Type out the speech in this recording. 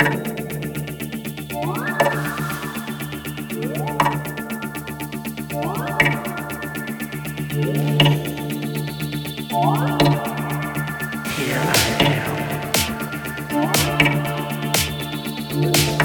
Here I am.